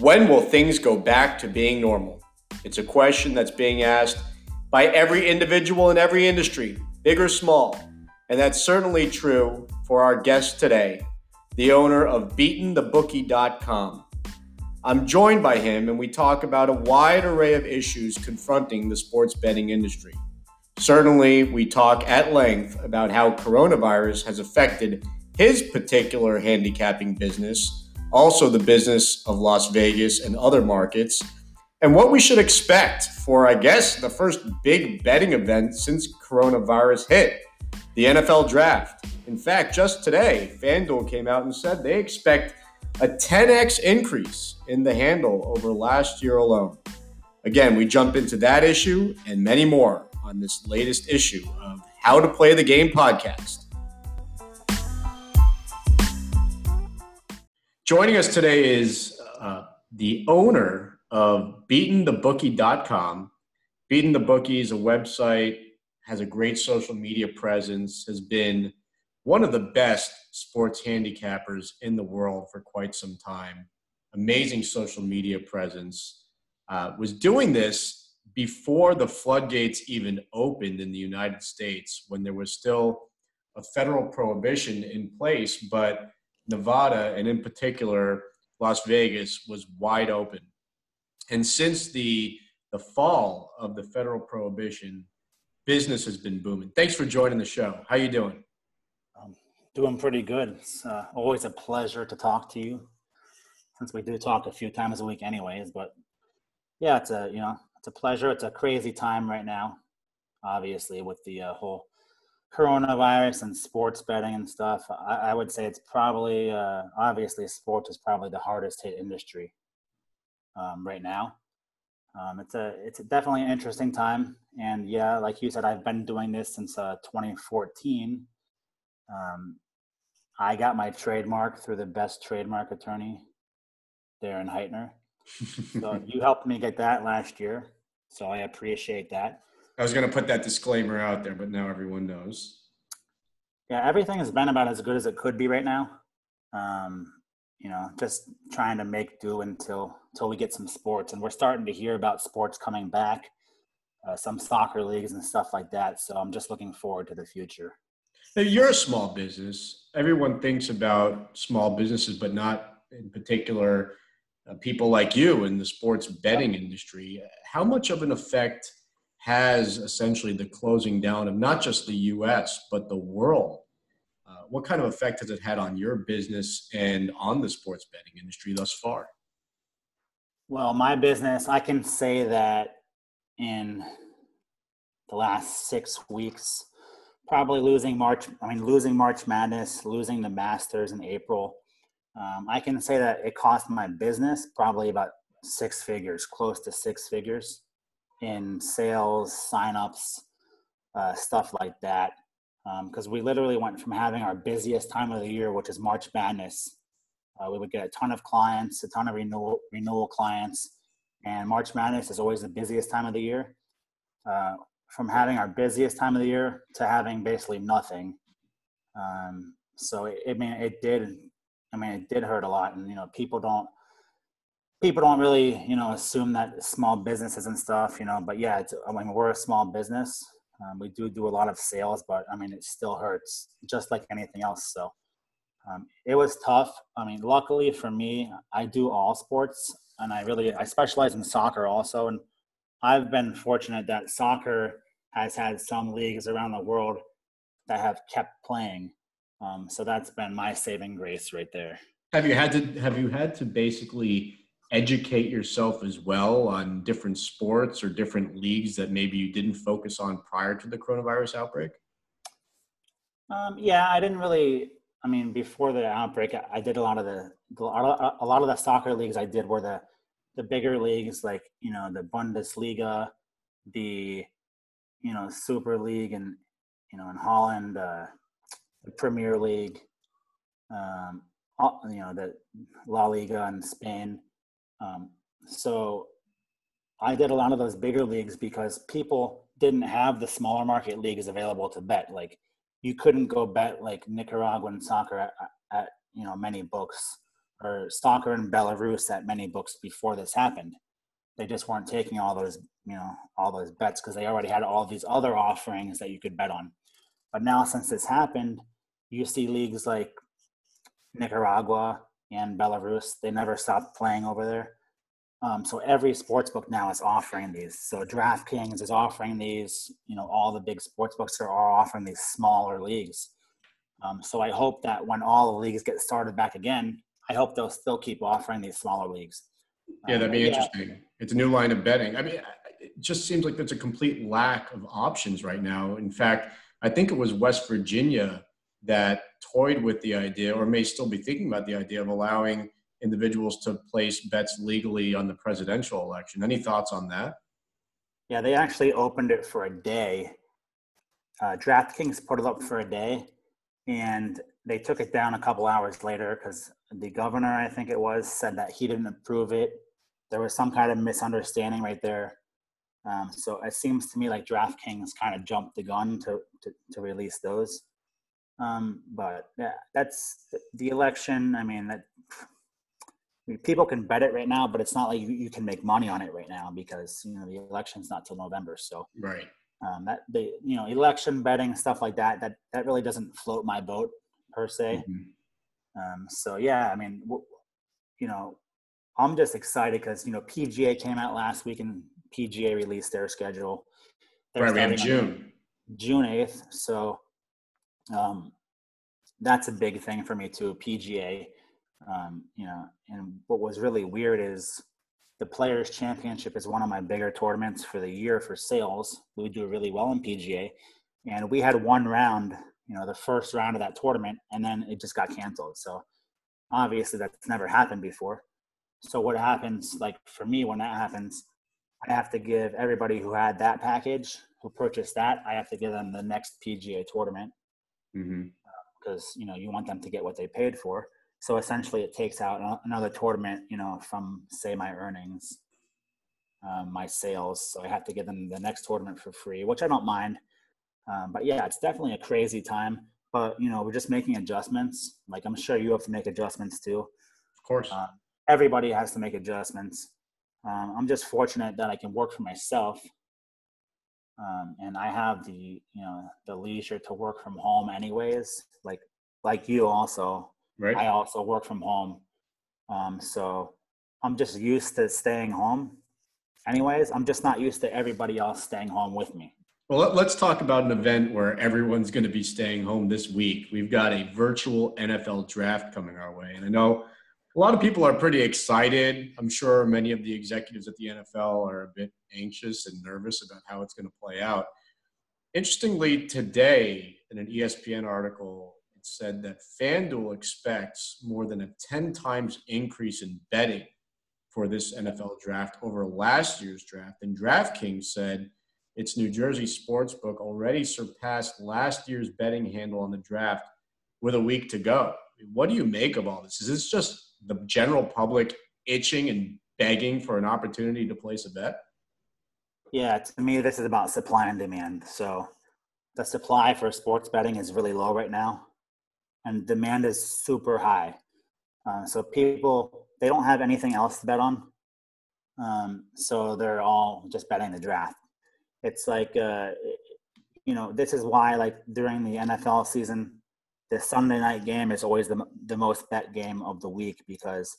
When will things go back to being normal? It's a question that's being asked by every individual in every industry, big or small. And that's certainly true for our guest today, the owner of BeatenTheBookie.com. I'm joined by him and we talk about a wide array of issues confronting the sports betting industry. Certainly, we talk at length about how coronavirus has affected his particular handicapping business, also the business of Las Vegas and other markets, and what we should expect for, I guess, the first big betting event since coronavirus hit, the NFL Draft. In fact, just today, FanDuel came out and said they expect a 10x increase in the handle over last year alone. Again, we jump into that issue and many more on this latest issue of How to Play the Game podcast. Joining us today is the owner of BeatenTheBookie.com. Beaten the Bookie is a website, has a great social media presence, has been one of the best sports handicappers in the world for quite some time. Amazing social media presence. Was doing this before the floodgates even opened in the United States, when there was still a federal prohibition in place, but Nevada, and in particular Las Vegas, was wide open. And since the fall of the federal prohibition, business has been booming. Thanks for joining the show. How you doing? I'm doing pretty good. It's always a pleasure to talk to you, since we do talk a few times a week anyways. But yeah, it's a, you know, it's a pleasure. It's a crazy time right now, obviously, with the whole coronavirus and sports betting and stuff. I would say it's probably, obviously, sports is probably the hardest hit industry right now. It's definitely an interesting time. And yeah, like you said, I've been doing this since 2014. I got my trademark through the best trademark attorney, Darren Heitner. So you helped me get that last year, so I appreciate that. I was going to put that disclaimer out there, but now everyone knows. Yeah, everything has been about as good as it could be right now. You know, just trying to make do until we get some sports, and we're starting to hear about sports coming back, some soccer leagues and stuff like that. So I'm just looking forward to the future. Now, you're a small business. Everyone thinks about small businesses, but not in particular people like you in the sports betting industry. How much of an effect has essentially the closing down of not just the U.S., but the world? What kind of effect has it had on your business and on the sports betting industry thus far? Well, my business, I can say that in the last 6 weeks, probably losing March Madness, losing the Masters in April, I can say that it cost my business probably about close to six figures in sales, signups, stuff like that. Because we literally went from having our busiest time of the year, which is March Madness. We would get a ton of clients, a ton of renewal clients. And March Madness is always the busiest time of the year. From having our busiest time of the year to having basically nothing. It did hurt a lot, and you know, people don't really, you know, assume that small businesses and stuff, you know. But yeah, we're a small business. We do a lot of sales, but I mean, it still hurts, just like anything else. So it was tough. I mean, luckily for me, I do all sports, and I specialize in soccer also. And I've been fortunate that soccer has had some leagues around the world that have kept playing. So that's been my saving grace right there. Have you had to basically educate yourself as well on different sports or different leagues that maybe you didn't focus on prior to the coronavirus outbreak? Yeah, I didn't really. I mean, before the outbreak, I did a lot of the soccer leagues I did were the bigger leagues, like, you know, the Bundesliga, the, you know, Super League, and, you know, in Holland. The Premier League, you know, the La Liga in Spain. So I did a lot of those bigger leagues because people didn't have the smaller market leagues available to bet. Like, you couldn't go bet like Nicaraguan soccer at you know, many books. or soccer in Belarus at many books before this happened. They just weren't taking all those, you know, all those bets because they already had all these other offerings that you could bet on. But now since this happened, you see leagues like Nicaragua and Belarus, they never stopped playing over there. So every sportsbook now is offering these. So DraftKings is offering these, you know, all the big sportsbooks are offering these smaller leagues. So I hope that when all the leagues get started back again, I hope they'll still keep offering these smaller leagues. Yeah, that'd be interesting. It's a new line of betting. I mean, it just seems like there's a complete lack of options right now. In fact, I think it was West Virginia that toyed with the idea or may still be thinking about the idea of allowing individuals to place bets legally on the presidential election. Any thoughts on that? Yeah, they actually opened it for a day. DraftKings put it up for a day, and they took it down a couple hours later because the governor, I think it was, said that he didn't approve it. There was some kind of misunderstanding right there. So it seems to me like DraftKings kind of jumped the gun to release those. But yeah, that's the election. I mean, people can bet it right now, but it's not like you can make money on it right now because, you know, the election's not till November. So right. Election betting, stuff like that really doesn't float my boat per se. Mm-hmm. So yeah, I mean, you know, I'm just excited because, you know, PGA came out last week and PGA released their schedule. Right, we have June 8th. So, that's a big thing for me too, PGA. You know, and what was really weird is the Players Championship is one of my bigger tournaments for the year for sales. We do really well in PGA, and we had one round, you know, the first round of that tournament, and then it just got canceled. So obviously that's never happened before. So what happens, like for me, when that happens, I have to give everybody who had that package, who purchased that, I have to give them the next PGA tournament. Mm-hmm. Because, you know, you want them to get what they paid for. So essentially it takes out another tournament, you know, from, say, my earnings, my sales. So I have to give them the next tournament for free, which I don't mind. But yeah, it's definitely a crazy time. But, you know, we're just making adjustments. Like, I'm sure you have to make adjustments too. Of course. Everybody has to make adjustments. I'm just fortunate that I can work for myself. And I have the leisure to work from home anyways, like you also, right? I also work from home. So I'm just used to staying home anyways. I'm just not used to everybody else staying home with me. Well, let's talk about an event where everyone's going to be staying home this week. We've got a virtual NFL draft coming our way. And I know a lot of people are pretty excited. I'm sure many of the executives at the NFL are a bit anxious and nervous about how it's going to play out. Interestingly, today in an ESPN article, it said that FanDuel expects more than a 10 times increase in betting for this NFL draft over last year's draft. And DraftKings said its New Jersey sportsbook already surpassed last year's betting handle on the draft with a week to go. What do you make of all this? Is this just the general public itching and begging for an opportunity to place a bet? Yeah, to me, this is about supply and demand. So the supply for sports betting is really low right now, and demand is super high. So people, they don't have anything else to bet on. So they're all just betting the draft. It's like, you know, this is why, like, during the NFL season, the Sunday night game is always the most bet game of the week because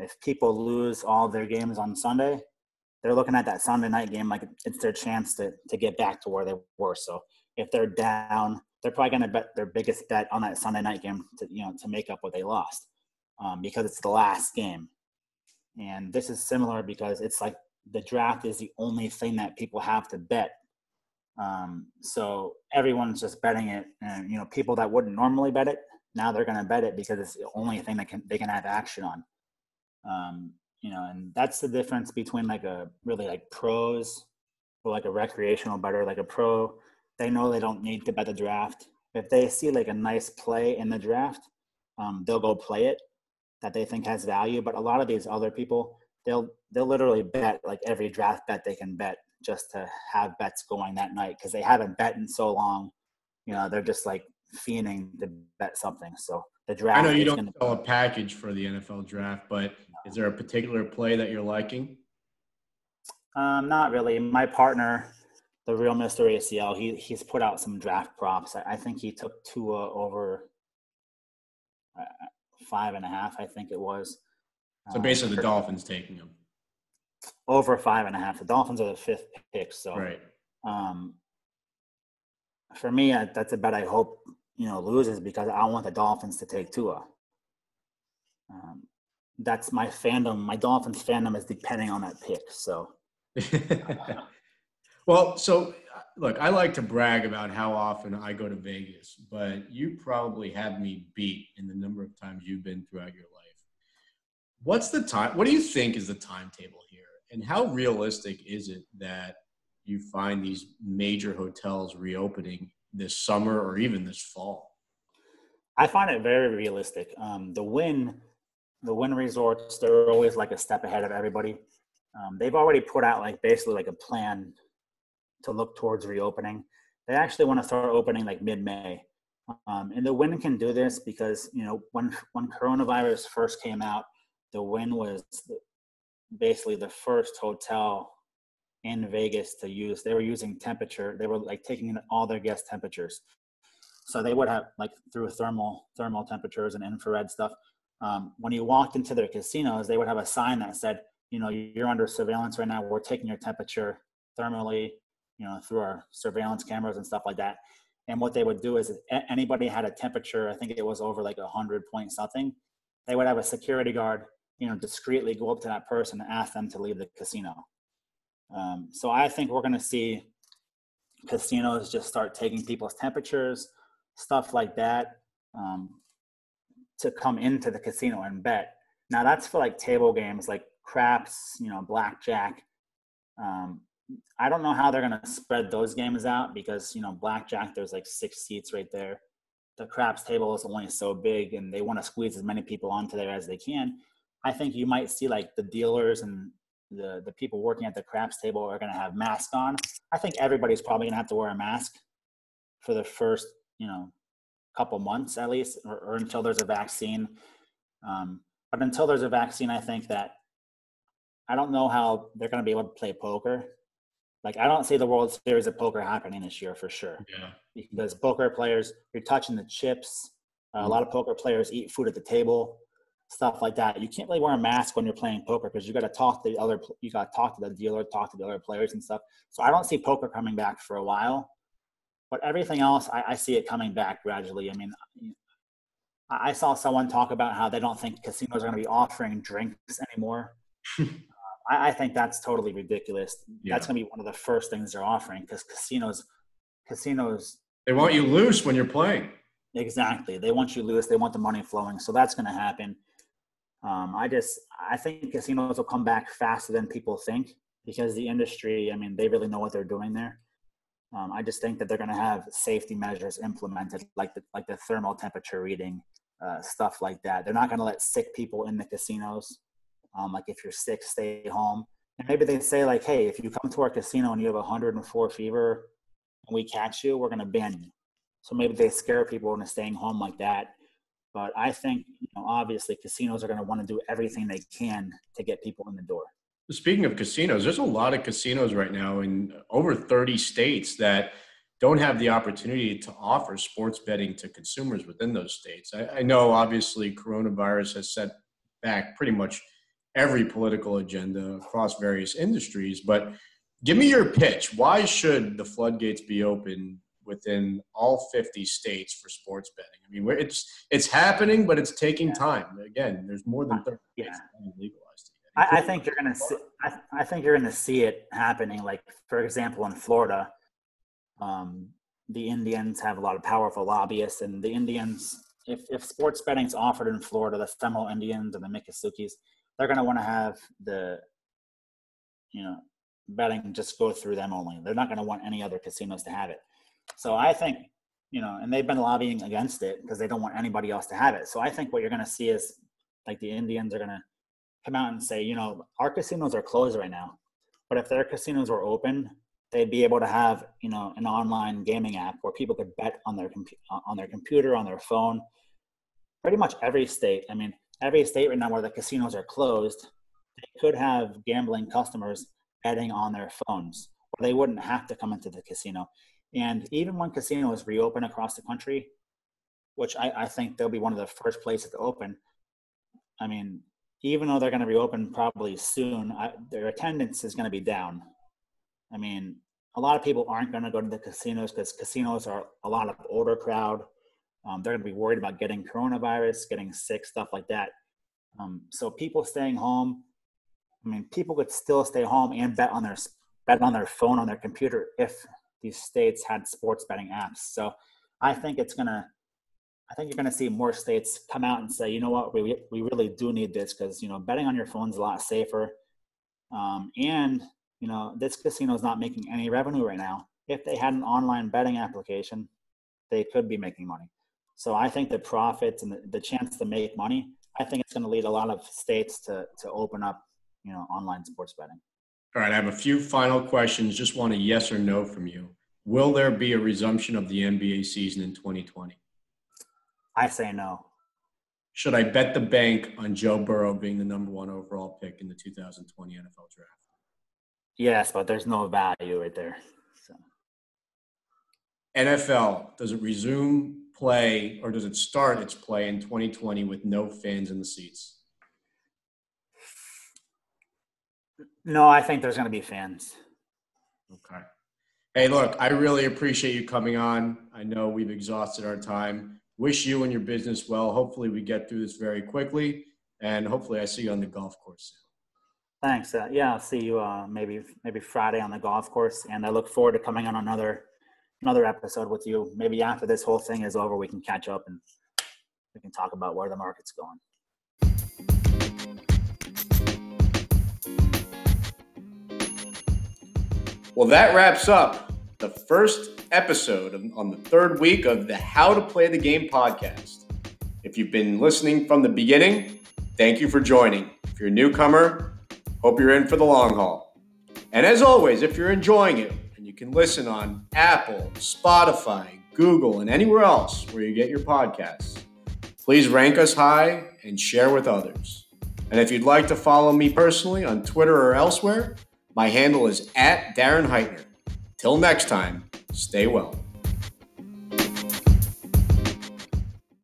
if people lose all their games on Sunday, they're looking at that Sunday night game like it's their chance to get back to where they were. So if they're down, they're probably going to bet their biggest bet on that Sunday night game to make up what they lost because it's the last game. And this is similar because it's like the draft is the only thing that people have to bet. So everyone's just betting it, and, you know, people that wouldn't normally bet it, now they're going to bet it because it's the only thing that they can have action on. You know, and that's the difference between like a really like pros or like a recreational better, like a pro, they know they don't need to bet the draft. If they see like a nice play in the draft, they'll go play it that they think has value. But a lot of these other people, they'll literally bet like every draft bet they can bet, just to have bets going that night because they haven't bet in so long. You know, they're just like fiending to bet something. So the draft. I know you don't sell a package for the NFL draft, but is there a particular play that you're liking? Not really. My partner, the real Mr. ACL, he's put out some draft props. I think he took Tua over 5.5. I think it was. So basically, the Dolphins taking him over 5.5. The Dolphins are the 5th pick, so right. For me, that's a bet I hope loses because I want the Dolphins to take Tua. That's my fandom. My Dolphins fandom is depending on that pick. So, well, so look, I like to brag about how often I go to Vegas, but you probably have me beat in the number of times you've been throughout your life. What's the time? What do you think is the timetable here, and how realistic is it that you find these major hotels reopening this summer or even this fall? I find it very realistic. The Wynn resorts, they're always like a step ahead of everybody. They've already put out basically a plan to look towards reopening. They actually want to start opening mid-May. And the Wynn can do this because, when coronavirus first came out, the Wynn was basically the first hotel in Vegas to use. They were using temperature. They were taking all their guest temperatures. So they would have through thermal temperatures and infrared stuff. When you walked into their casinos, they would have a sign that said, you're under surveillance right now. We're taking your temperature thermally, through our surveillance cameras and stuff like that. And what they would do is if anybody had a temperature, I think it was over 100 point something, they would have a security guard, discreetly go up to that person and ask them to leave the casino. So I think we're going to see casinos just start taking people's temperatures, stuff like that, to come into the casino and bet. Now that's for table games, craps, blackjack. I don't know how they're going to spread those games out because, blackjack, there's 6 seats right there. The craps table is only so big and they want to squeeze as many people onto there as they can. I think you might see the dealers and the people working at the craps table are going to have masks on. I think everybody's probably going to have to wear a mask for the first, couple months at least, or until there's a vaccine. But until there's a vaccine, I think that I don't know how they're going to be able to play poker. I don't see the World Series of Poker happening this year for sure. Yeah. Because poker players, you're touching the chips. A lot of poker players eat food at the table, stuff like that. You can't really wear a mask when you're playing poker because you got to talk to the other. You got to talk to the dealer, talk to the other players and stuff. So I don't see poker coming back for a while. But everything else, I see it coming back gradually. I mean, I saw someone talk about how they don't think casinos are going to be offering drinks anymore. I think that's totally ridiculous. Yeah. That's going to be one of the first things they're offering because casinos. They want you loose when you're playing. Exactly. They want you loose. They want the money flowing. So that's going to happen. I think casinos will come back faster than people think because the industry, they really know what they're doing there. I just think that they're going to have safety measures implemented, like the thermal temperature reading, stuff like that. They're not going to let sick people in the casinos. If you're sick, stay home. And maybe they say, hey, if you come to our casino and you have 104 fever and we catch you, we're going to ban you. So maybe they scare people into staying home like that. But I think, obviously, casinos are going to want to do everything they can to get people in the door. Speaking of casinos, there's a lot of casinos right now in over 30 states that don't have the opportunity to offer sports betting to consumers within those states. I know, obviously, coronavirus has set back pretty much every political agenda across various industries, but give me your pitch. Why should the floodgates be open within all 50 states for sports betting? It's happening, but it's taking time. Again, there's more than 30 states legalized. I think you're going to see. I think you're going to see it happening. For example, in Florida, the Indians have a lot of powerful lobbyists, and the Indians, if sports betting is offered in Florida, the Seminole Indians and the Miccosukees, they're going to want to have the, betting just go through them only. They're not going to want any other casinos to have it. So I think, and they've been lobbying against it because they don't want anybody else to have it. So I think what you're going to see is the Indians are going to come out and say, our casinos are closed right now, but if their casinos were open, they'd be able to have, you know, an online gaming app where people could bet on their computer, on their phone. Pretty much every state. I mean, every state right now where the casinos are closed, they could have gambling customers betting on their phones. Or they wouldn't have to come into the casino. And even when casinos reopen across the country, which I think they'll be one of the first places to open, I mean, even though they're going to reopen probably soon, their attendance is going to be down. I mean, a lot of people aren't going to go to the casinos because casinos are a lot of older crowd. They're going to be worried about getting coronavirus, getting sick, stuff like that. So people staying home, I mean, people could still stay home and bet on their phone, on their computer, if these states had sports betting apps. So I think you're going to see more states come out and say, you know what, we really do need this because, you know, betting on your phone is a lot safer. And, you know, this casino is not making any revenue right now. If they had an online betting application, they could be making money. So I think the profits and the chance to make money, I think it's going to lead a lot of states to open up, you know, online sports betting. All right, I have a few final questions. Just want a yes or no from you. Will there be a resumption of the NBA season in 2020? I say no. Should I bet the bank on Joe Burrow being the #1 overall pick in the 2020 NFL draft? Yes, but there's no value right there. So. NFL, does it resume play or does it start its play in 2020 with no fans in the seats? No, I think there's going to be fans. Okay. Hey, look, I really appreciate you coming on. I know we've exhausted our time. Wish you and your business well. Hopefully we get through this very quickly, and hopefully I see you on the golf course. Thanks. Yeah, I'll see you maybe Friday on the golf course, and I look forward to coming on another episode with you. Maybe after this whole thing is over, we can catch up and we can talk about where the market's going. Well, that wraps up the first episode on the third week of the How to Play the Game podcast. If you've been listening from the beginning, thank you for joining. If you're a newcomer, hope you're in for the long haul. And as always, if you're enjoying it, and you can listen on Apple, Spotify, Google, and anywhere else where you get your podcasts, please rank us high and share with others. And if you'd like to follow me personally on Twitter or elsewhere, my handle is @DarrenHeitner. Till next time, stay well.